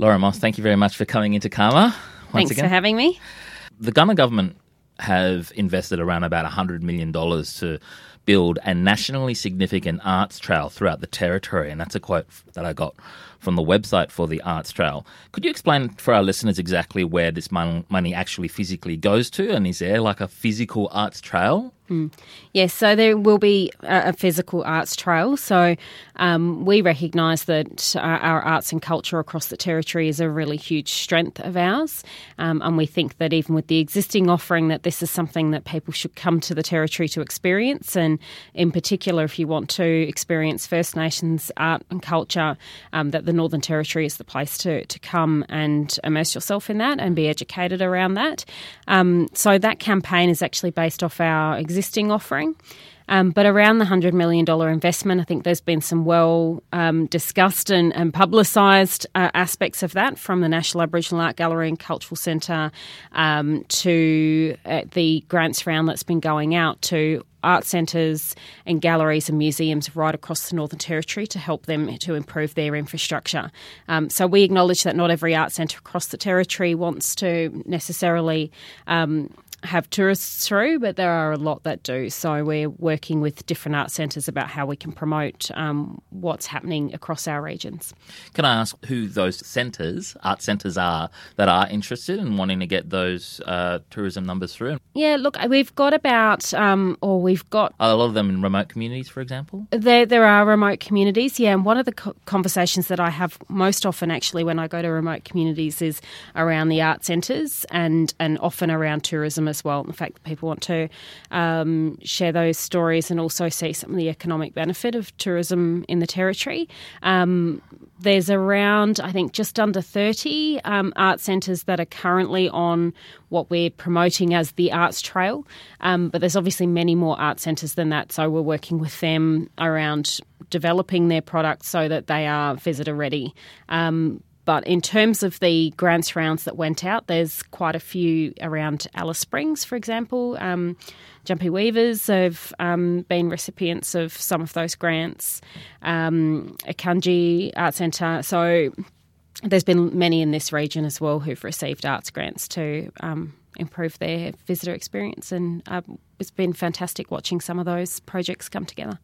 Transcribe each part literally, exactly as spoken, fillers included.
Laura Moss, thank you very much for coming into CAAMA. Thanks again. for having me. The Gunner government have invested around about one hundred million dollars to build a nationally significant arts trail throughout the territory, and that's a quote that I got from the website for the Arts Trail. Could you explain for our listeners exactly where this mon- money actually physically goes to, and is there like a physical arts trail? Mm. Yes, so there will be a, a physical arts trail. So um, we recognise that our, our arts and culture across the territory is a really huge strength of ours, um, and we think that even with the existing offering that this is something that people should come to the territory to experience, and in particular if you want to experience First Nations art and culture, um, that the Northern Territory is the place to, to come and immerse yourself in that and be educated around that. Um, so that campaign is actually based off our existing existing offering. Um, but around the one hundred million dollars investment, I think there's been some well um, discussed and, and publicised uh, aspects of that, from the National Aboriginal Art Gallery and Cultural Centre um, to uh, the grants round that's been going out to art centres and galleries and museums right across the Northern Territory to help them to improve their infrastructure. Um, so we acknowledge that not every art centre across the Territory wants to necessarily um, have tourists through, but there are a lot that do. So we're working with different art centres about how we can promote um, what's happening across our regions. Can I ask who those centres, art centres are, that are interested in wanting to get those uh, tourism numbers through? Yeah, look, we've got about, um, or we've got... Are a lot of them in remote communities, for example? There there are remote communities, yeah. And one of the co- conversations that I have most often actually when I go to remote communities is around the art centres and, and often around tourism as well, and the fact that people want to um, share those stories and also see some of the economic benefit of tourism in the Territory. Um, there's around, I think, just under thirty um, art centres that are currently on what we're promoting as the Arts Trail, um, but there's obviously many more art centres than that, so we're working with them around developing their products so that they are visitor ready. Um, But in terms of the grants rounds that went out, there's quite a few around Alice Springs, for example. Um, Jumpy Weavers have um, been recipients of some of those grants. Um, Akanji Art Centre. So there's been many in this region as well who've received arts grants to um, improve their visitor experience. And uh, it's been fantastic watching some of those projects come together.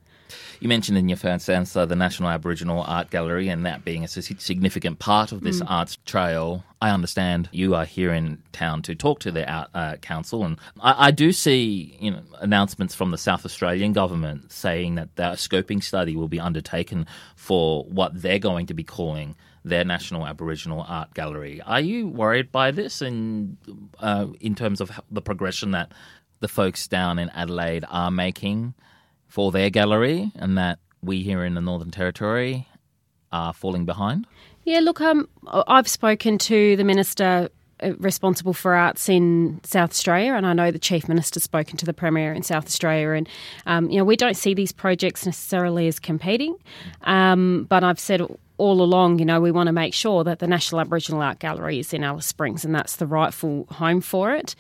You mentioned in your first answer the National Aboriginal Art Gallery and that being a significant part of this mm. arts trail. I understand you are here in town to talk to the art uh, council, and I, I do see you know, announcements from the South Australian government saying that a scoping study will be undertaken for what they're going to be calling their National Aboriginal Art Gallery. Are you worried by this in, uh, in terms of the progression that the folks down in Adelaide are making for their gallery, and that we here in the Northern Territory are falling behind? Yeah, look, um, I've spoken to the Minister responsible for arts in South Australia, and I know the Chief Minister's spoken to the Premier in South Australia, and um, you know we don't see these projects necessarily as competing, um, but I've said all along, you know, we want to make sure that the National Aboriginal Art Gallery is in Alice Springs, and that's the rightful home for it.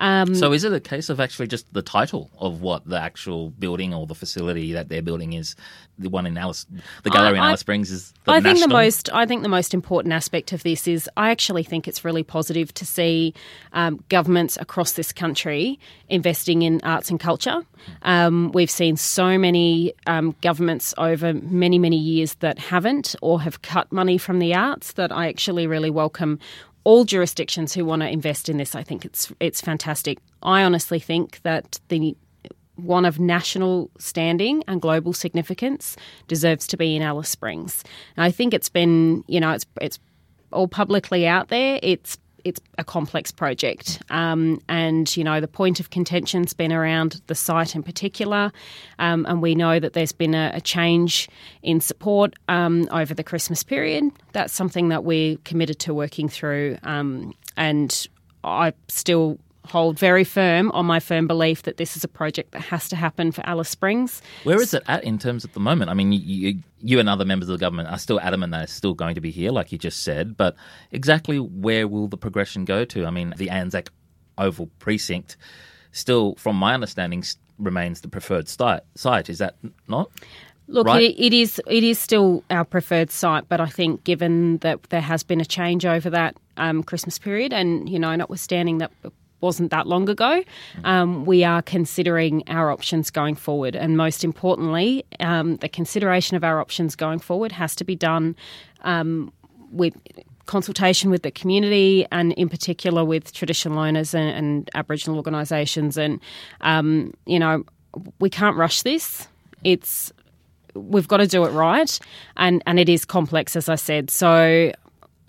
Um, so is it a case of actually just the title of what the actual building or the facility that they're building is? The one in Alice, the gallery I, I, in Alice Springs is the I national? Think the most, I think the most important aspect of this is I actually think it's really positive to see um, governments across this country investing in arts and culture. Um, we've seen so many um, governments over many, many years that haven't or have cut money from the arts that I actually really welcome all jurisdictions who want to invest in this. I think it's it's fantastic. I honestly think that the one of national standing and global significance deserves to be in Alice Springs. And I think it's been, you know, it's it's all publicly out there. It's it's a complex project. Um, and, you know, the point of contention's been around the site in particular. Um, and we know that there's been a, a change in support um, over the Christmas period. That's something that we're committed to working through. Um, and I still hold very firm on my firm belief that this is a project that has to happen for Alice Springs. Where is it at in terms of the moment? I mean, you, you and other members of the government are still adamant that it's still going to be here, like you just said, but exactly where will the progression go to? I mean, the Anzac Oval Precinct still, from my understanding, remains the preferred site. Is that not? Look, right? it, it is it is still our preferred site, but I think given that there has been a change over that um, Christmas period, and you know, notwithstanding that wasn't that long ago, um, we are considering our options going forward. And most importantly, um, the consideration of our options going forward has to be done um, with consultation with the community, and in particular with traditional owners and, and Aboriginal organisations. And, um, you know, we can't rush this. It's we've got to do it right. And, and it is complex, as I said. So...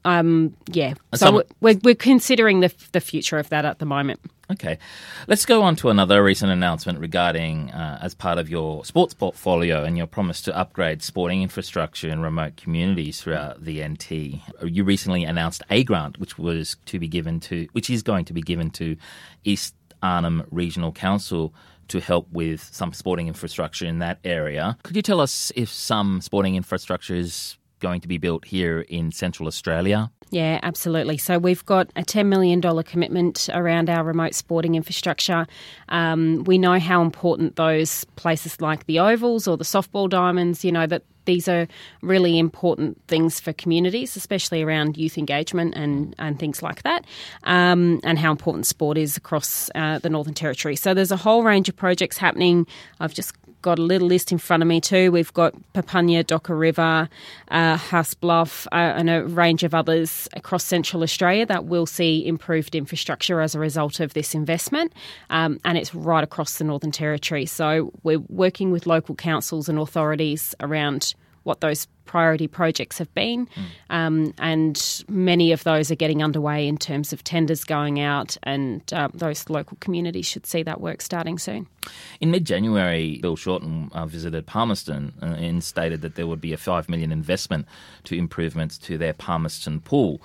Um, yeah, so we're, we're considering the, the future of that at the moment. Okay. Let's go on to another recent announcement regarding, uh, as part of your sports portfolio and your promise to upgrade sporting infrastructure in remote communities throughout the N T. You recently announced a grant which was to be given to, which is going to be given to East Arnhem Regional Council to help with some sporting infrastructure in that area. Could you tell us if some sporting infrastructure is going to be built here in Central Australia? Yeah, absolutely. So we've got a ten million dollars commitment around our remote sporting infrastructure. Um, we know how important those places like the ovals or the softball diamonds, you know, that these are really important things for communities, especially around youth engagement and, and things like that, um, and how important sport is across uh, the Northern Territory. So there's a whole range of projects happening. I've just got a little list in front of me too. We've got Papunya, Docker River, uh, Haasts Bluff, uh, and a range of others across Central Australia that will see improved infrastructure as a result of this investment. Um, and it's right across the Northern Territory. So we're working with local councils and authorities around what those priority projects have been. Mm. Um, and many of those are getting underway in terms of tenders going out, and uh, those local communities should see that work starting soon. In mid-January, Bill Shorten uh, visited Palmerston and stated that there would be a five million dollars investment to improvements to their Palmerston pool.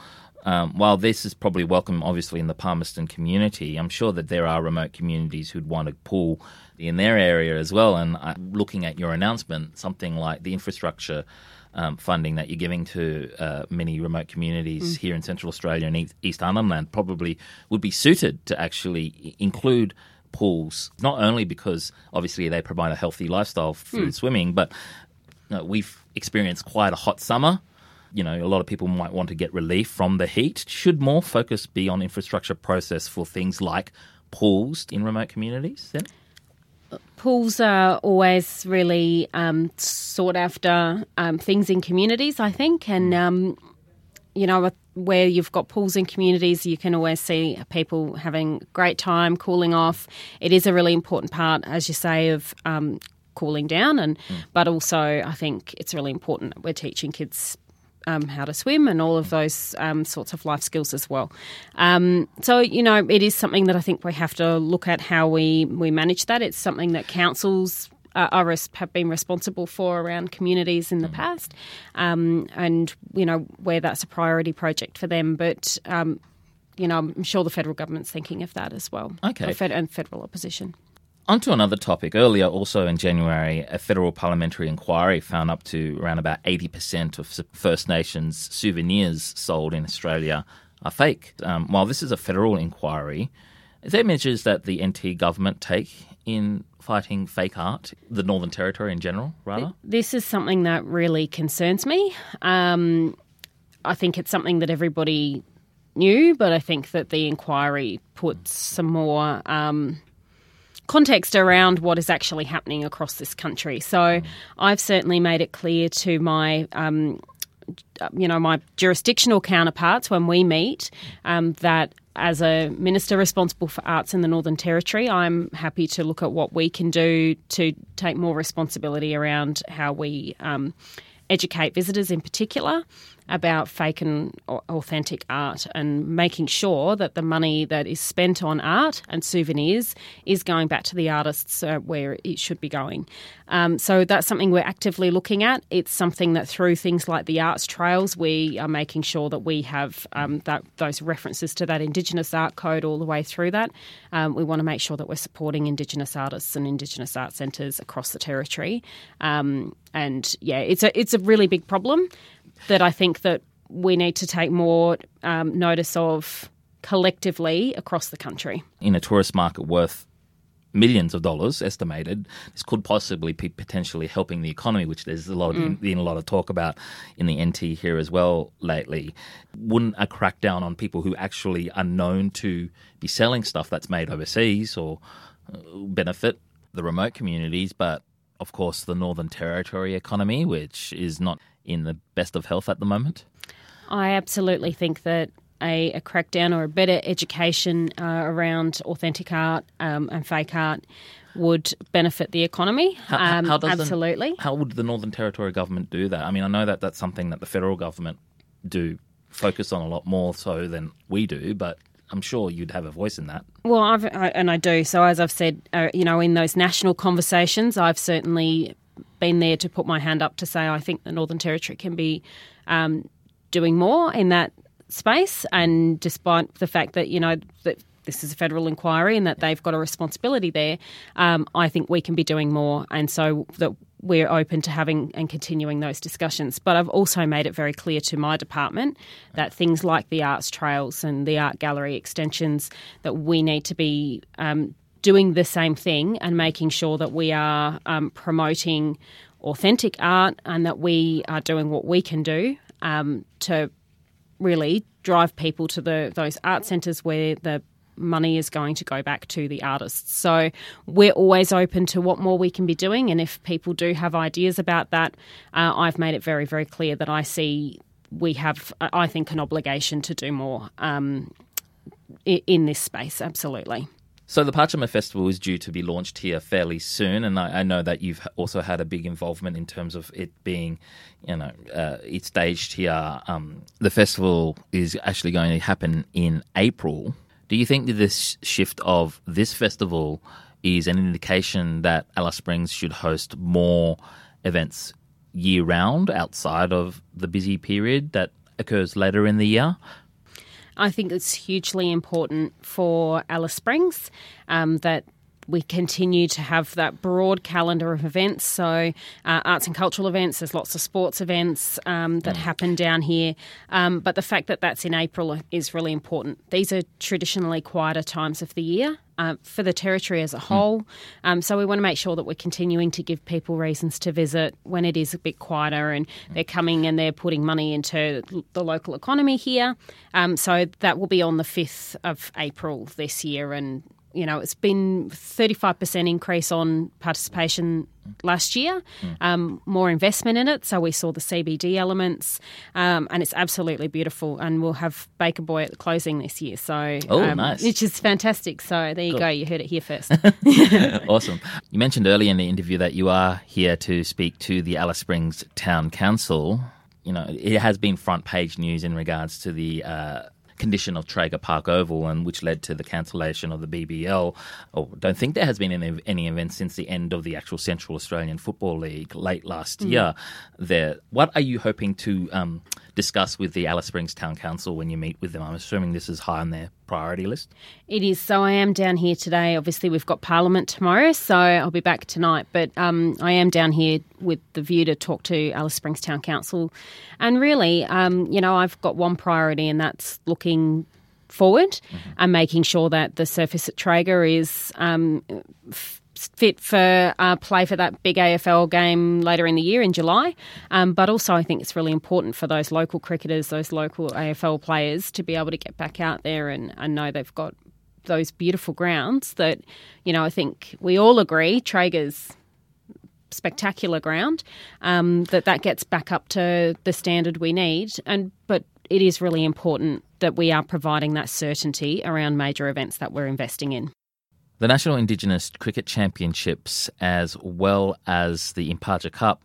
Um, while this is probably welcome, obviously, in the Palmerston community, I'm sure that there are remote communities who'd want a pool in their area as well. And uh, looking at your announcement, something like the infrastructure um, funding that you're giving to uh, many remote communities mm. here in Central Australia and East Arnhem Land probably would be suited to actually include pools, not only because, obviously, they provide a healthy lifestyle through mm. swimming, but you know, we've experienced quite a hot summer. You know, a lot of people might want to get relief from the heat. Should more focus be on infrastructure process for things like pools in remote communities then? Pools are always really um, sought after um, things in communities, I think. And, um, you know, where you've got pools in communities, you can always see people having a great time, cooling off. It is a really important part, as you say, of um, cooling down. And mm. But also I think it's really important that we're teaching kids Um, how to swim and all of those um, sorts of life skills as well. Um, so, you know, it is something that I think we have to look at how we, we manage that. It's something that councils uh, are res- have been responsible for around communities in the past, um, and, you know, where that's a priority project for them. But, um, you know, I'm sure the federal government's thinking of that as well. Okay. And federal opposition. On to another topic. Earlier, also in January, a federal parliamentary inquiry found up to around about eighty percent of First Nations souvenirs sold in Australia are fake. Um, while this is a federal inquiry, is there measures that the N T government take in fighting fake art, the Northern Territory in general, rather? This is something that really concerns me. Um, I think it's something that everybody knew, but I think that the inquiry puts some more... Um, context around what is actually happening across this country. So I've certainly made it clear to my, um, you know, my jurisdictional counterparts when we meet um, that as a minister responsible for arts in the Northern Territory, I'm happy to look at what we can do to take more responsibility around how we um, educate visitors in particular about fake and authentic art, and making sure that the money that is spent on art and souvenirs is going back to the artists uh, where it should be going. Um, so that's something we're actively looking at. It's something that through things like the Arts Trails, we are making sure that we have um, that, those references to that Indigenous art code all the way through that. Um, we want to make sure that we're supporting Indigenous artists and Indigenous art centres across the Territory. Um, and yeah, it's a, it's a really big problem that I think that we need to take more um, notice of collectively across the country. In a tourist market worth millions of dollars estimated. This could possibly be potentially helping the economy, which there's a lot of, mm. been a lot of talk about in the N T here as well lately. Wouldn't a crackdown on people who actually are known to be selling stuff that's made overseas or benefit the remote communities, but of course the Northern Territory economy, which is not in the best of health at the moment? I absolutely think that A, a crackdown or a better education uh, around authentic art um, and fake art would benefit the economy. How, um, how does absolutely. The, how would the Northern Territory government do that? I mean, I know that that's something that the federal government do focus on a lot more so than we do, but I'm sure you'd have a voice in that. Well, I've, I, and I do. So as I've said, uh, you know, in those national conversations, I've certainly been there to put my hand up to say I think the Northern Territory can be um, doing more in that space, and despite the fact that, you know, that this is a federal inquiry and that they've got a responsibility there, um, I think we can be doing more, and so that we're open to having and continuing those discussions. But I've also made it very clear to my department that things like the Arts Trails and the Art Gallery extensions, that we need to be um, doing the same thing and making sure that we are um, promoting authentic art and that we are doing what we can do um, to really drive people to the those art centres where the money is going to go back to the artists. So we're always open to what more we can be doing, and if people do have ideas about that, uh, I've made it very, very clear that I see we have, I think, an obligation to do more um, in this space, absolutely. So the Parchama Festival is due to be launched here fairly soon, and I, I know that you've also had a big involvement in terms of it being, you know, uh, it's staged here. Um, the festival is actually going to happen in April. Do you think that this shift of this festival is an indication that Alice Springs should host more events year-round outside of the busy period that occurs later in the year? I think it's hugely important for Alice Springs um, that we continue to have that broad calendar of events. So uh, arts and cultural events, there's lots of sports events um, that mm. happen down here. Um, but the fact that that's in April is really important. These are traditionally quieter times of the year uh, for the Territory as a whole. Mm. Um, so we want to make sure that we're continuing to give people reasons to visit when it is a bit quieter and mm. they're coming and they're putting money into the local economy here. Um, so that will be on the fifth of April this year, and you know, it's been thirty-five percent increase on participation last year, um, more investment in it. So we saw the C B D elements um, and it's absolutely beautiful. And we'll have Baker Boy at the closing this year. So, oh, um, nice. Which is fantastic. So there you cool. go. You heard it here first. Awesome. You mentioned earlier in the interview that you are here to speak to the Alice Springs Town Council. You know, it has been front page news in regards to the Uh, condition of Traeger Park Oval, and which led to the cancellation of the B B L. Oh, don't think there has been any, any events since the end of the actual Central Australian Football League late last mm. year. There, what are you hoping to um, discuss with the Alice Springs Town Council when you meet with them? I'm assuming this is high on their priority list. It is. So I am down here today. Obviously, we've got Parliament tomorrow, so I'll be back tonight. But um, I am down here with the view to talk to Alice Springs Town Council. And really, um, you know, I've got one priority, and that's looking forward mm-hmm. and making sure that the surface at Traeger is um, f- fit for uh, play for that big A F L game later in the year in July. Um, but also I think it's really important for those local cricketers, those local A F L players to be able to get back out there and, and know they've got those beautiful grounds that, you know, I think we all agree Traeger's spectacular ground, um, that that gets back up to the standard we need. And but it is really important that we are providing that certainty around major events that we're investing in. The National Indigenous Cricket Championships, as well as the Imparja Cup,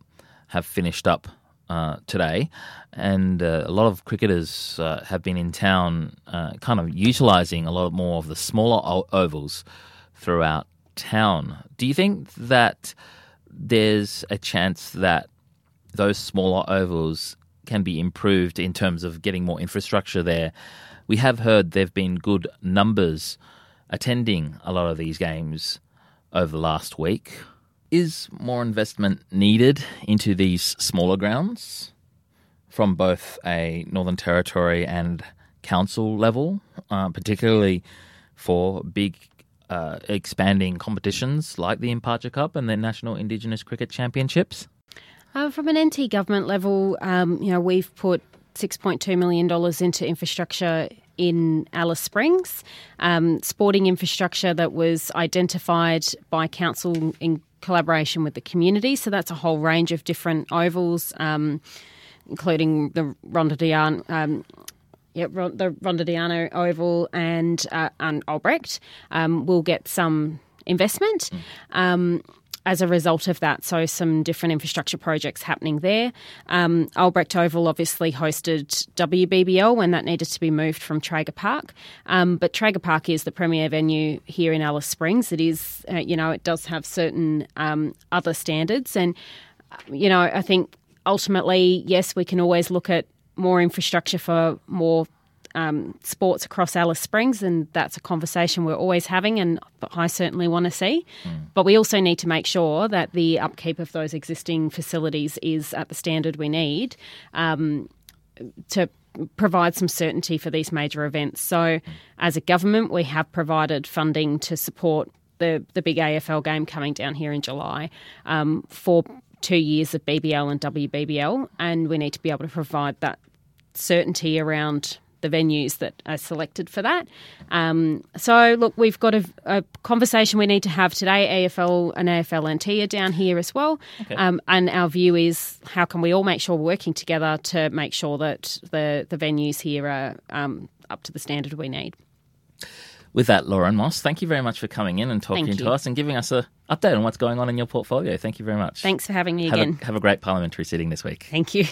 have finished up uh, today, and uh, a lot of cricketers uh, have been in town, uh, kind of utilising a lot more of the smaller ovals throughout town. Do you think that there's a chance that those smaller ovals can be improved in terms of getting more infrastructure there? We have heard there've been good numbers attending a lot of these games over the last week. Is more investment needed into these smaller grounds from both a Northern Territory and council level, uh, particularly for big uh, expanding competitions like the Imparja Cup and the National Indigenous Cricket Championships? Uh, from an N T government level, um, you know, we've put six point two million dollars into infrastructure in Alice Springs, um, sporting infrastructure that was identified by council in collaboration with the community. So that's a whole range of different ovals, um, including the Rondidiano, um, yeah, the Rondidiano Oval and, uh, and Albrecht, um, will get some investment. Mm. Um, as a result of that, so some different infrastructure projects happening there. Um, Albrecht Oval obviously hosted W B B L when that needed to be moved from Traeger Park, um, but Traeger Park is the premier venue here in Alice Springs. It is, uh, you know, it does have certain um, other standards, and, you know, I think ultimately, yes, we can always look at more infrastructure for more Um, sports across Alice Springs, and that's a conversation we're always having and I certainly want to see. Mm. But we also need to make sure that the upkeep of those existing facilities is at the standard we need um, to provide some certainty for these major events. So mm. as a government, we have provided funding to support the, the big A F L game coming down here in July um, for two years of B B L and W B B L, and we need to be able to provide that certainty around the venues that are selected for that. Um, so, look, we've got a, a conversation we need to have today. A F L and A F L N T are down here as well. Okay. Um, and our view is how can we all make sure we're working together to make sure that the, the venues here are um, up to the standard we need. With that, Laura Moss, thank you very much for coming in and talking thank to you. us and giving us an update on what's going on in your portfolio. Thank you very much. Thanks for having me have again. A, have a great parliamentary sitting this week. Thank you.